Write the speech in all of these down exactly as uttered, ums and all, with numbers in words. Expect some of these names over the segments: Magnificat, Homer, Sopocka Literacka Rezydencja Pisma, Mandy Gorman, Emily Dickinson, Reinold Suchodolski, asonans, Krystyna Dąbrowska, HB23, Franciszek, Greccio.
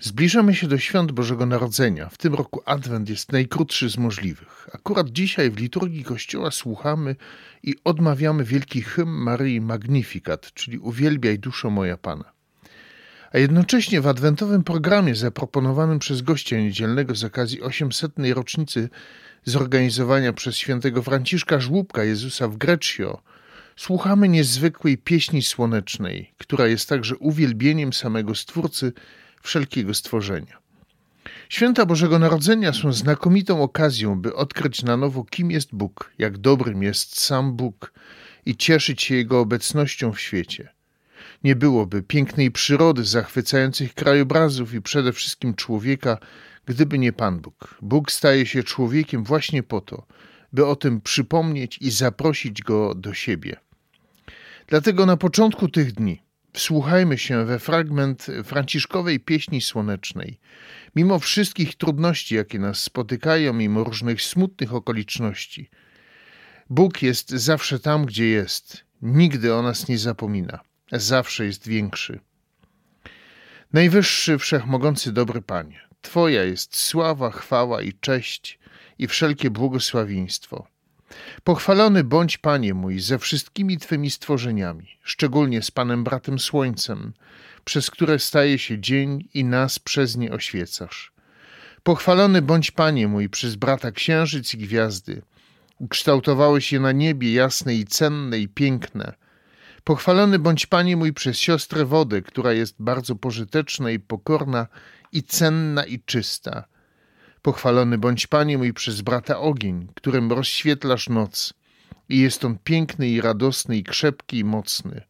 Zbliżamy się do świąt Bożego Narodzenia. W tym roku Adwent jest najkrótszy z możliwych. Akurat dzisiaj w liturgii Kościoła słuchamy i odmawiamy wielki hymn Maryi Magnificat, czyli Uwielbiaj duszo moja Pana. A jednocześnie w adwentowym programie zaproponowanym przez gościa niedzielnego z okazji osiemsetnej rocznicy zorganizowania przez świętego Franciszka żłóbka Jezusa w Greccio słuchamy niezwykłej pieśni słonecznej, która jest także uwielbieniem samego Stwórcy wszelkiego stworzenia. Święta Bożego Narodzenia są znakomitą okazją, by odkryć na nowo, kim jest Bóg, jak dobrym jest sam Bóg i cieszyć się Jego obecnością w świecie. Nie byłoby pięknej przyrody, zachwycających krajobrazów i przede wszystkim człowieka, gdyby nie Pan Bóg. Bóg staje się człowiekiem właśnie po to, by o tym przypomnieć i zaprosić go do siebie. Dlatego na początku tych dni wsłuchajmy się we fragment franciszkowej pieśni słonecznej. Mimo wszystkich trudności, jakie nas spotykają, mimo różnych smutnych okoliczności, Bóg jest zawsze tam, gdzie jest. Nigdy o nas nie zapomina. Zawsze jest większy. Najwyższy, wszechmogący, dobry Panie, Twoja jest sława, chwała i cześć i wszelkie błogosławieństwo. Pochwalony bądź, Panie mój, ze wszystkimi Twymi stworzeniami, szczególnie z Panem bratem Słońcem, przez które staje się dzień i nas przez nie oświecasz. Pochwalony bądź, Panie mój, przez brata księżyc i gwiazdy. Ukształtowałeś je na niebie jasne i cenne i piękne. Pochwalony bądź, Panie mój, przez siostrę wodę, która jest bardzo pożyteczna i pokorna i cenna i czysta. Pochwalony bądź, Panie mój, przez brata ogień, którym rozświetlasz noc i jest on piękny i radosny i krzepki i mocny.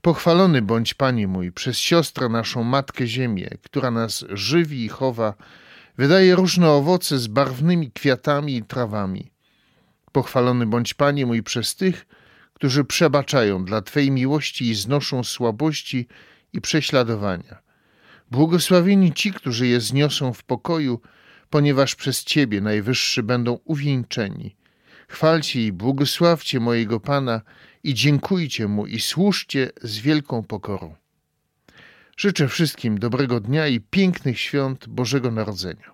Pochwalony bądź, Panie mój, przez siostrę naszą Matkę Ziemię, która nas żywi i chowa, wydaje różne owoce z barwnymi kwiatami i trawami. Pochwalony bądź, Panie mój, przez tych, którzy przebaczają dla Twej miłości i znoszą słabości i prześladowania. Błogosławieni ci, którzy je zniosą w pokoju, ponieważ przez Ciebie najwyższy będą uwieńczeni. Chwalcie i błogosławcie mojego Pana i dziękujcie Mu i służcie z wielką pokorą. Życzę wszystkim dobrego dnia i pięknych świąt Bożego Narodzenia.